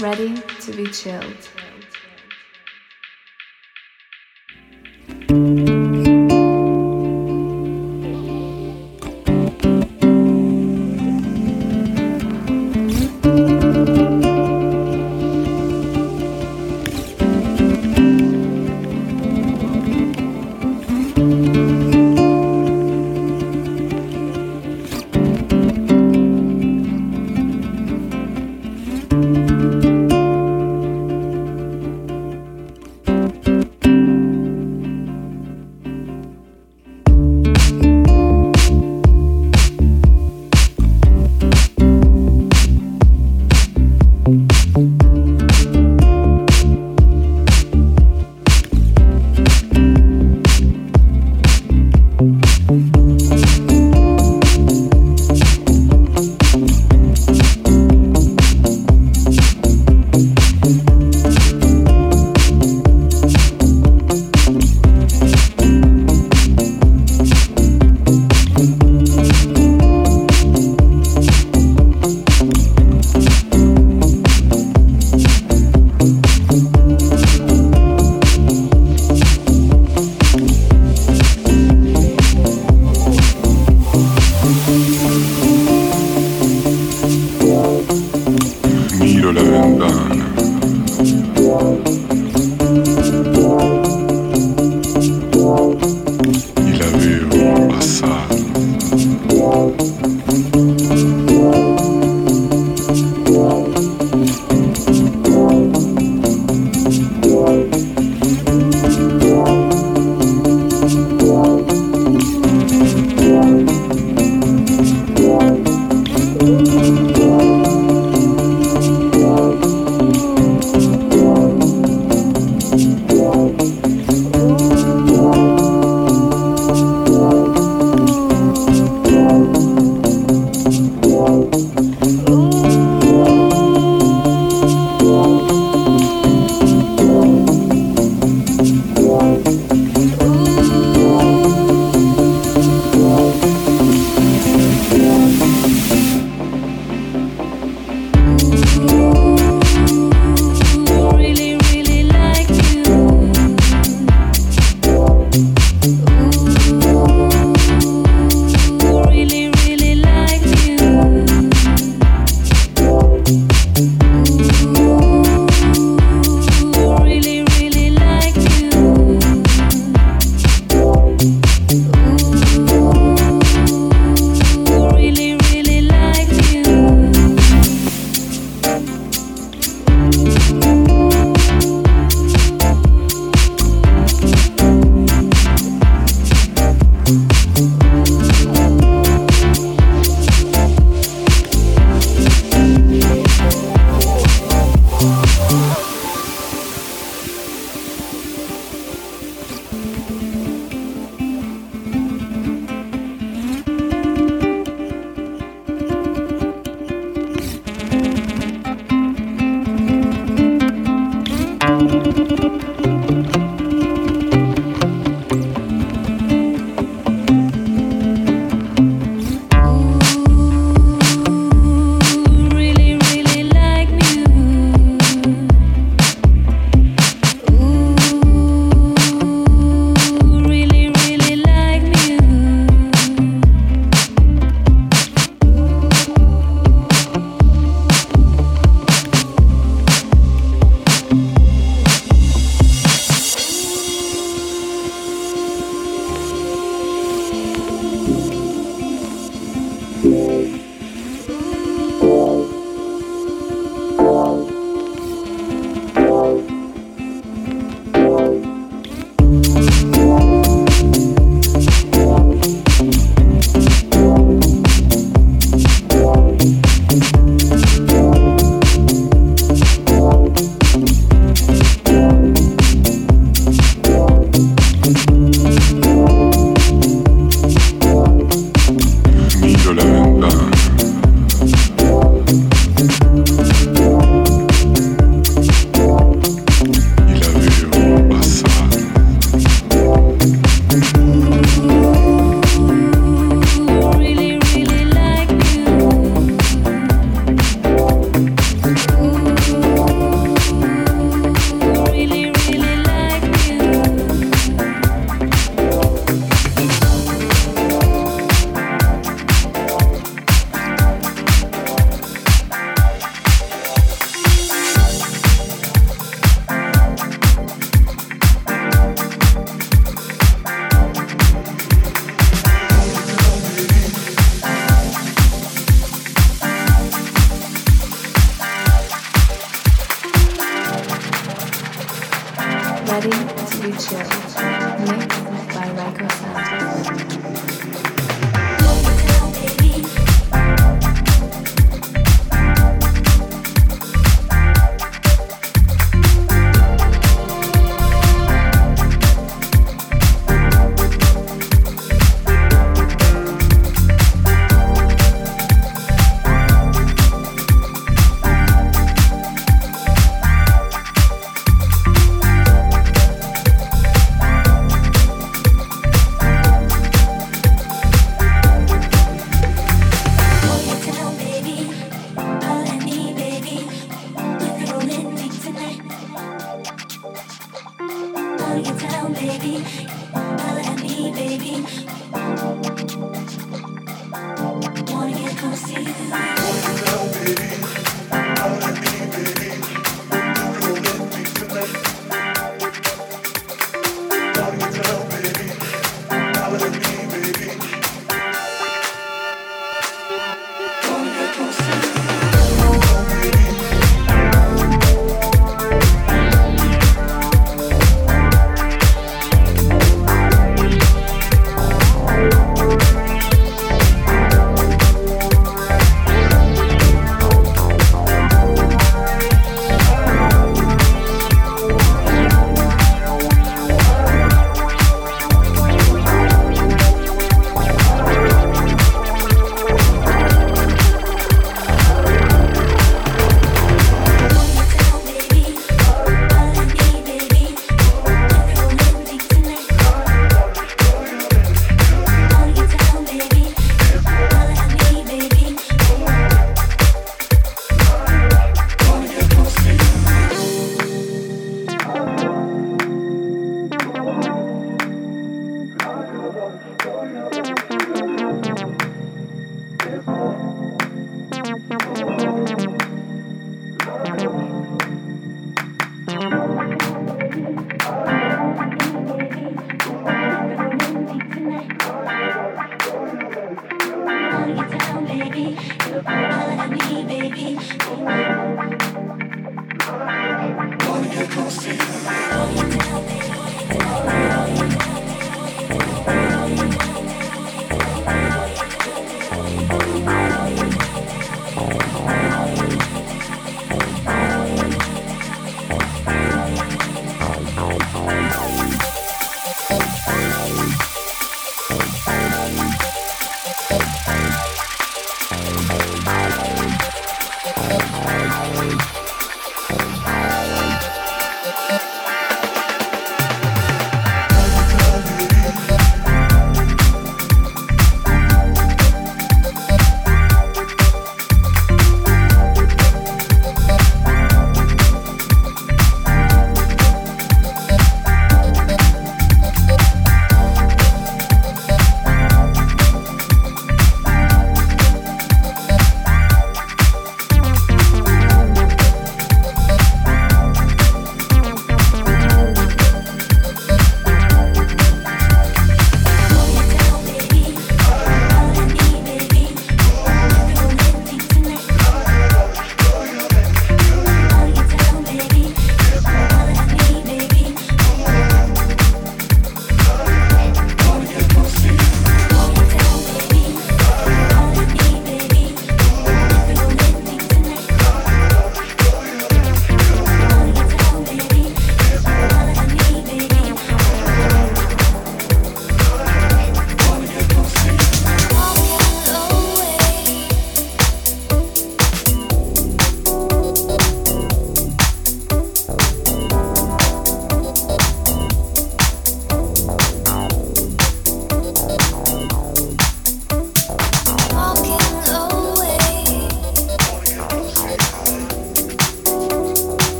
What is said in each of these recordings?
Ready to be chilled.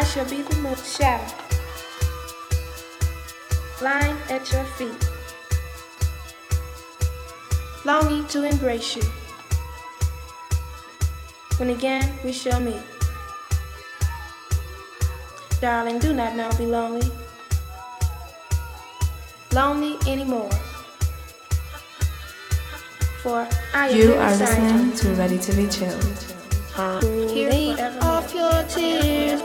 I shall be the moon shadow, lying at your feet, longing to embrace you, when again we shall meet. Darling, do not now be lonely, lonely anymore, for I am you are listening to Ready to Be Chilled. Healing off your tears,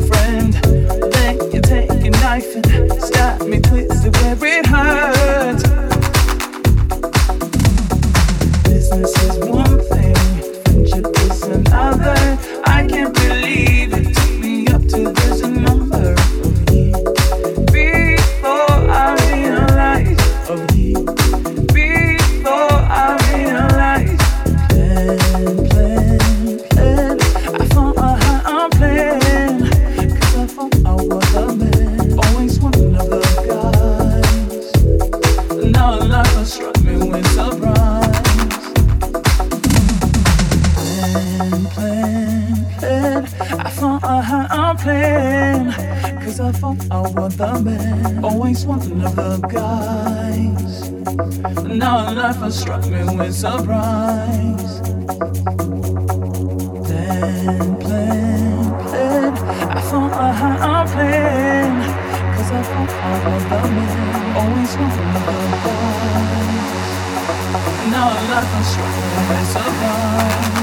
my friend. Then you take a knife and stab me twisted where it hurts. Business is one thing, friendship is another. I can't believe it took me up to this number of years before I realized I thought I was the man, always wanting other guys. Now life has struck me with surprise. Then plan, I thought I had a plan. 'Cause I thought I was the man, always wanting other guys. Now life has struck me with surprise.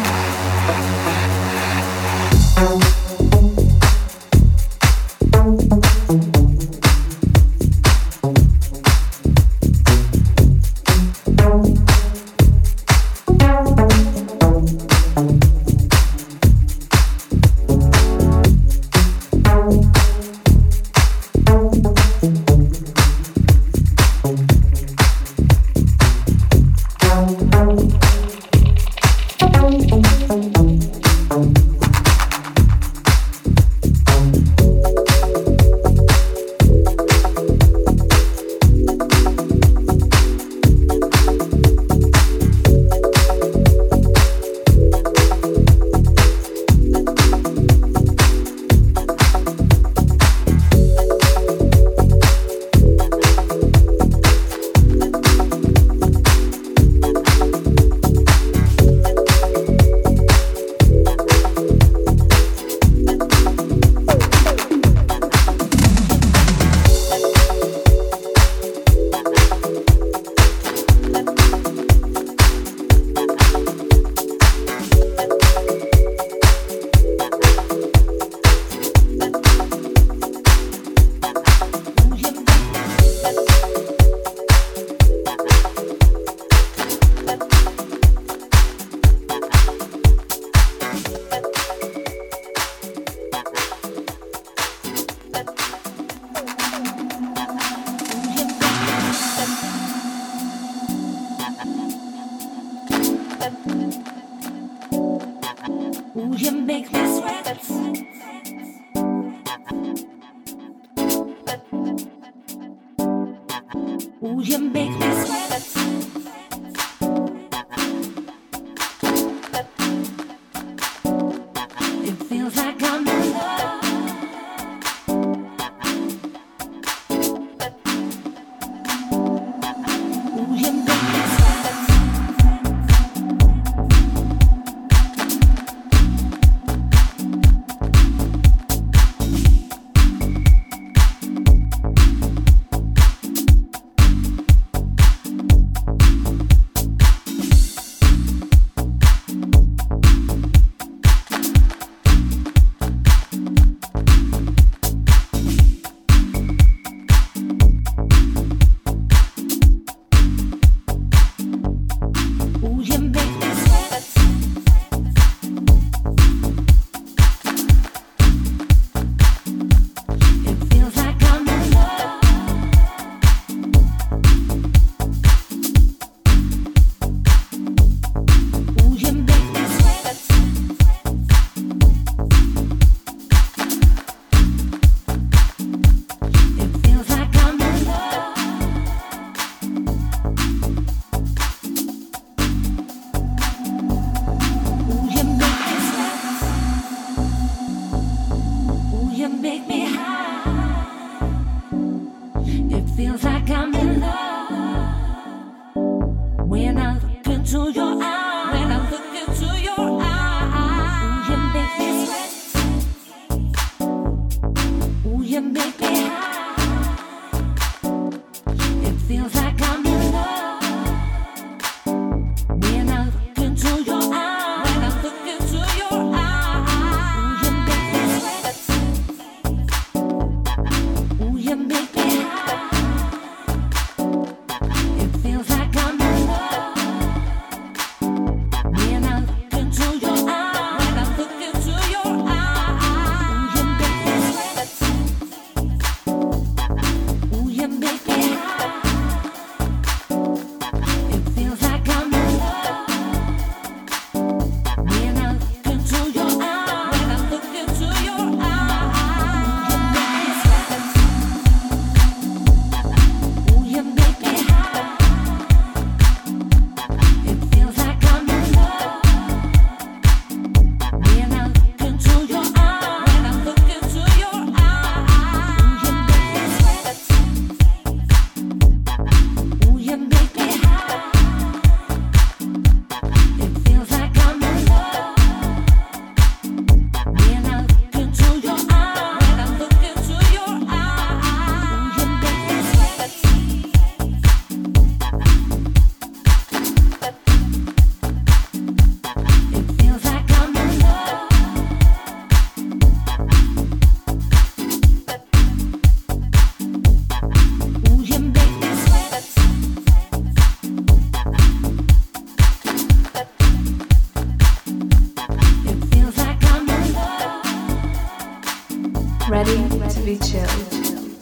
Ready to be chilled.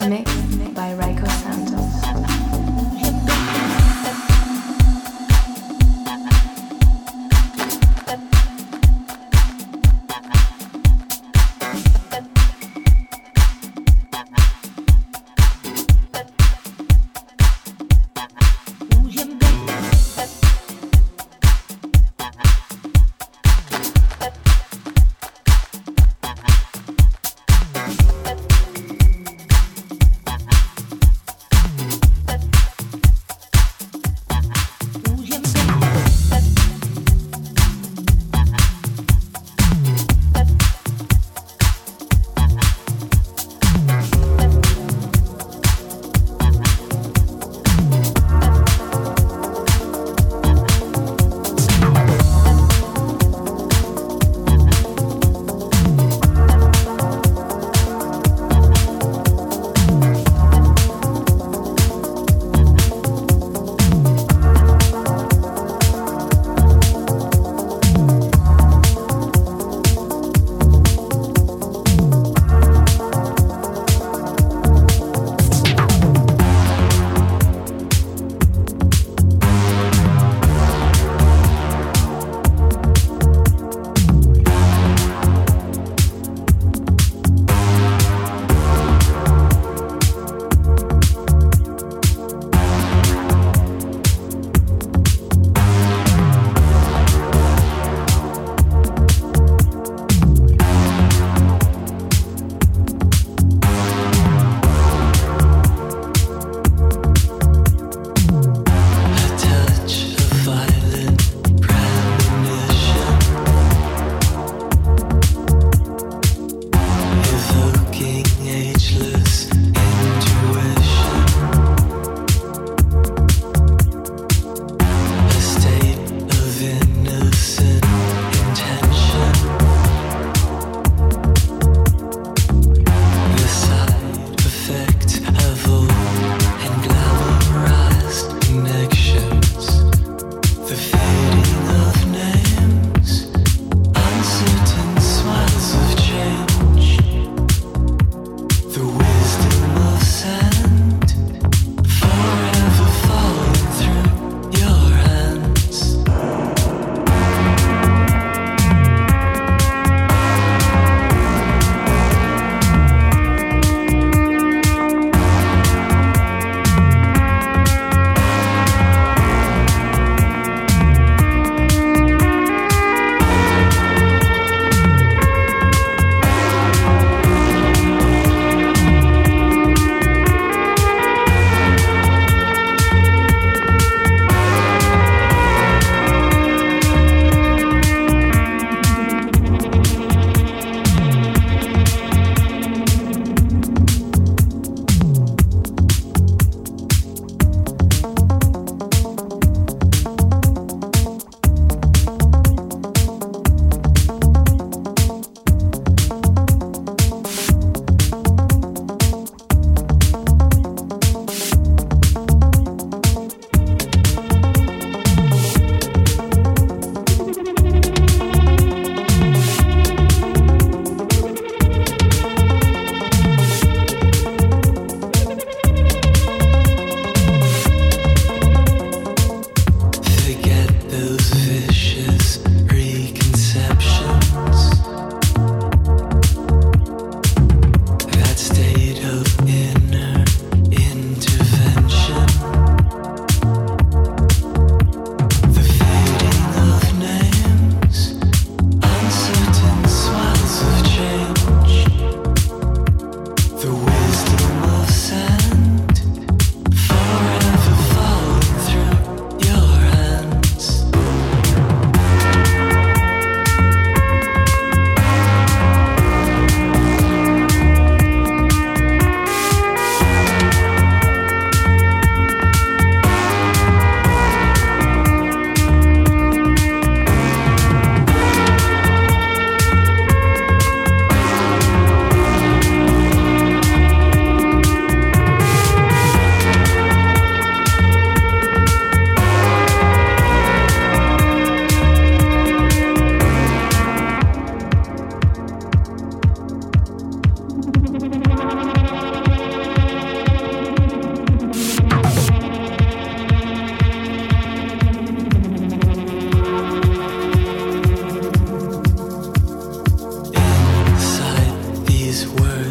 Mixed by Rayco Santos. So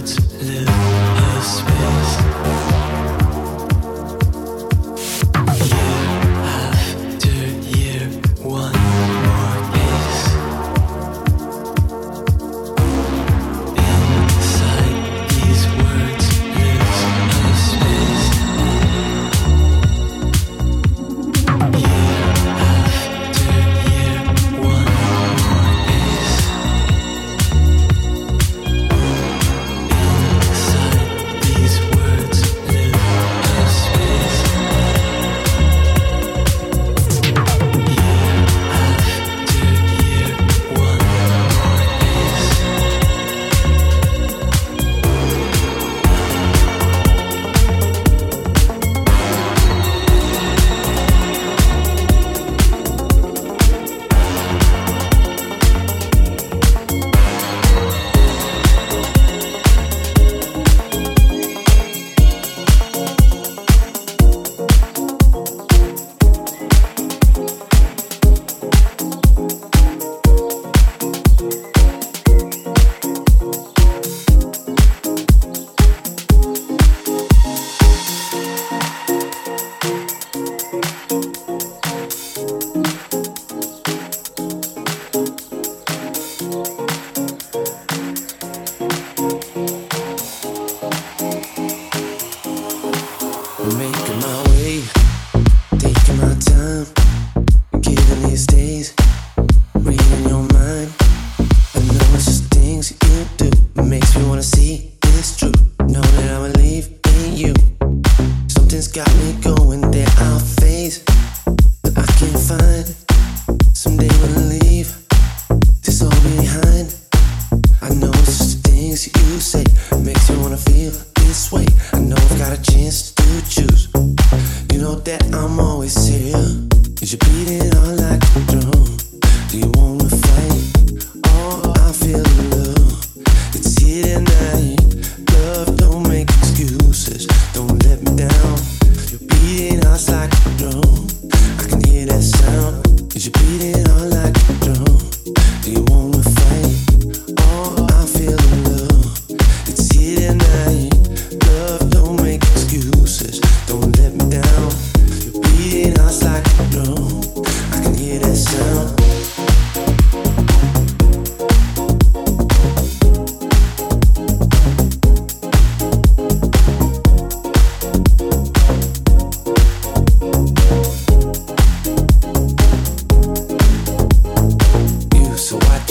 what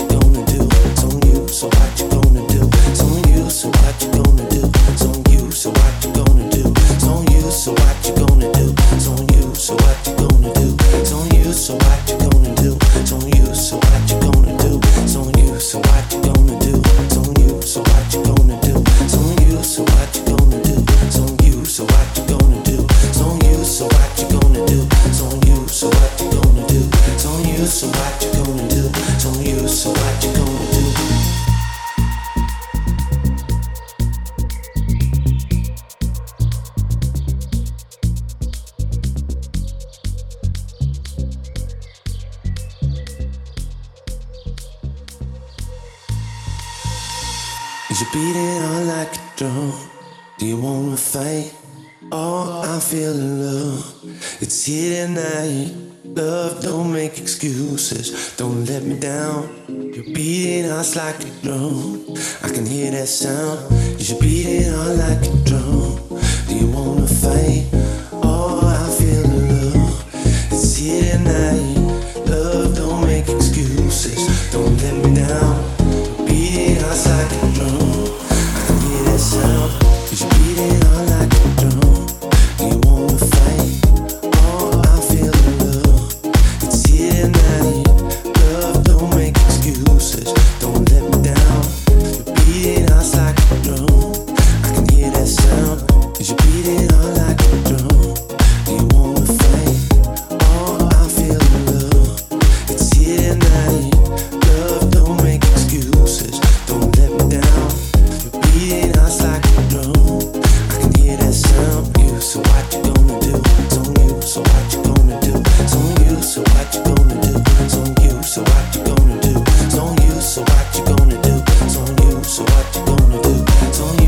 you gonna do? It's on you, so what you gonna do? It's on you.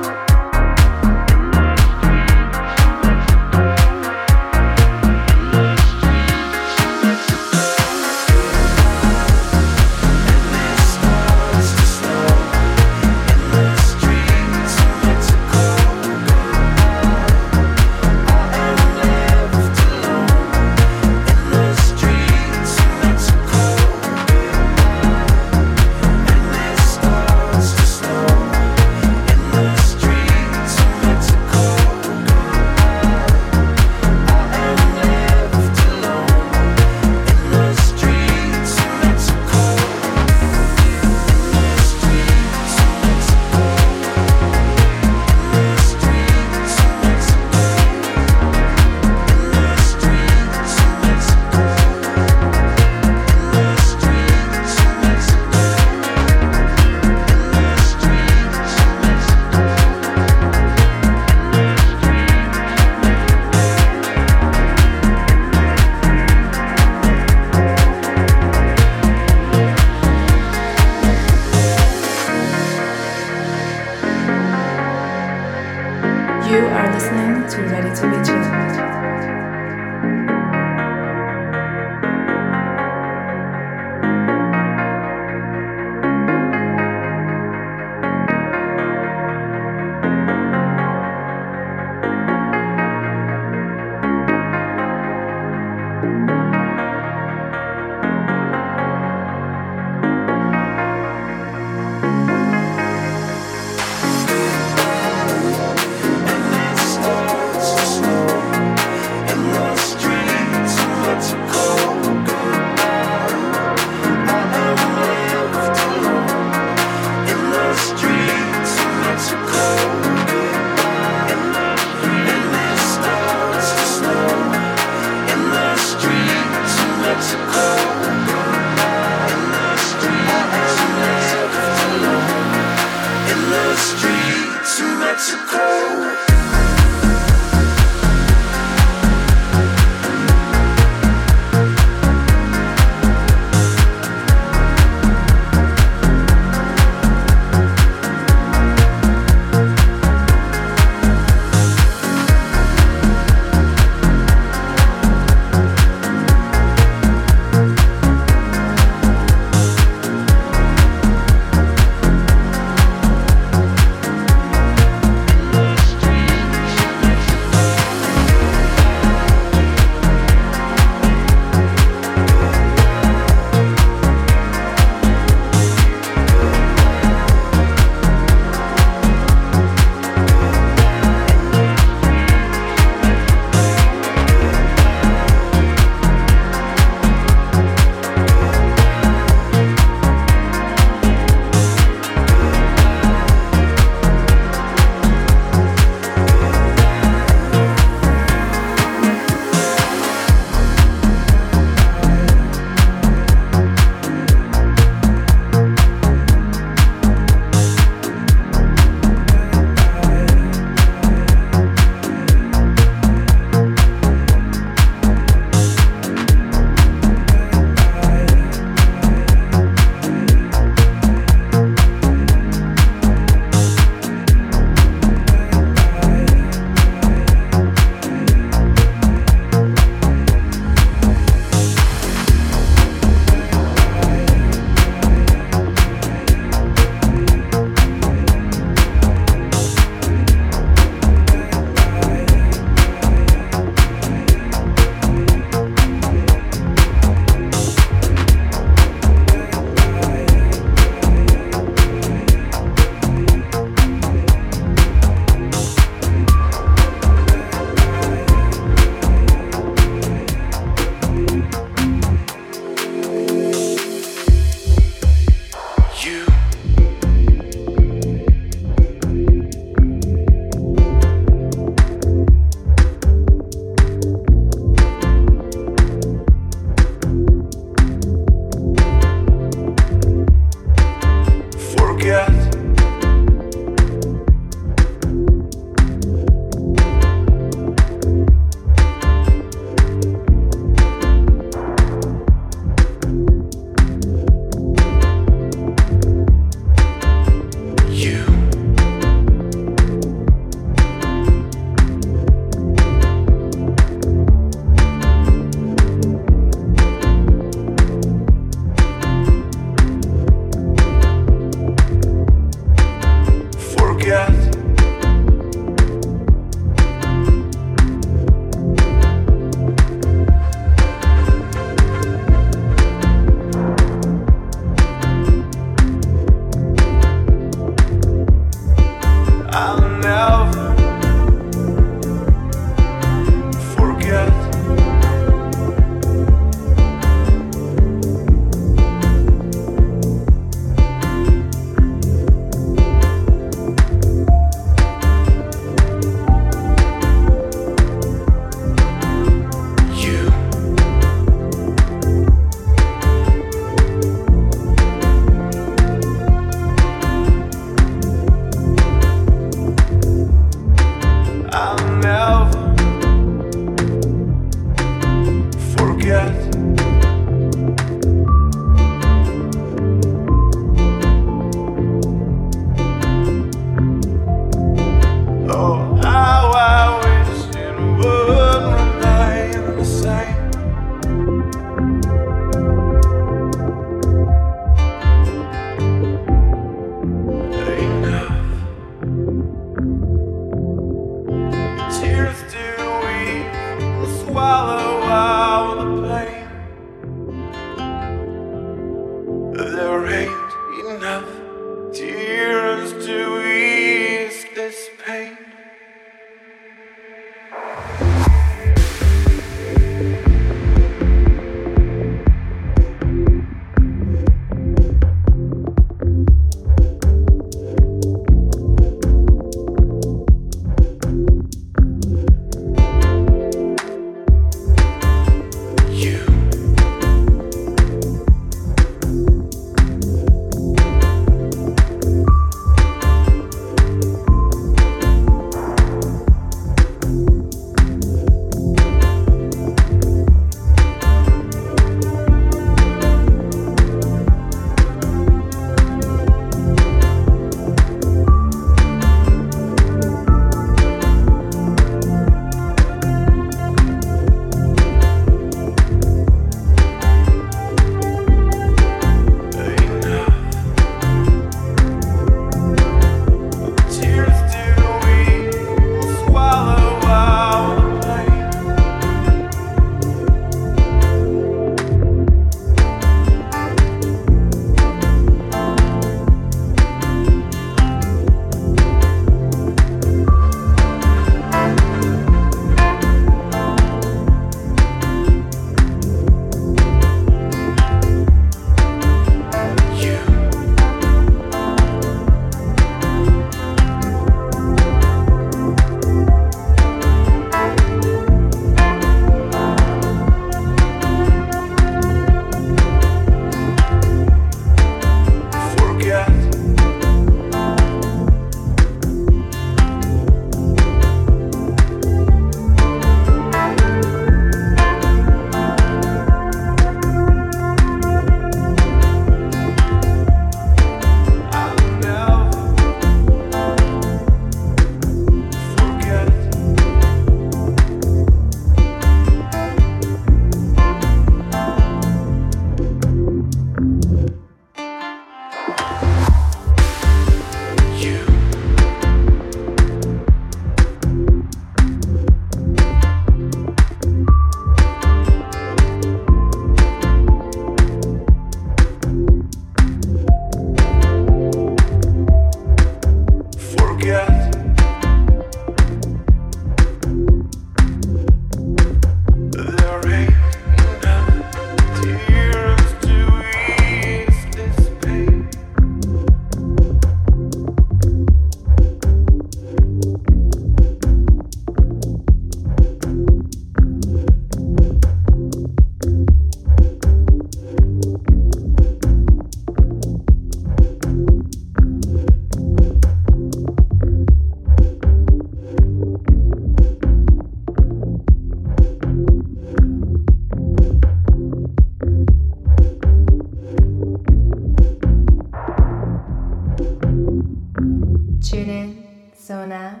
Tune in, zone out,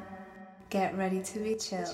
get ready to be chill.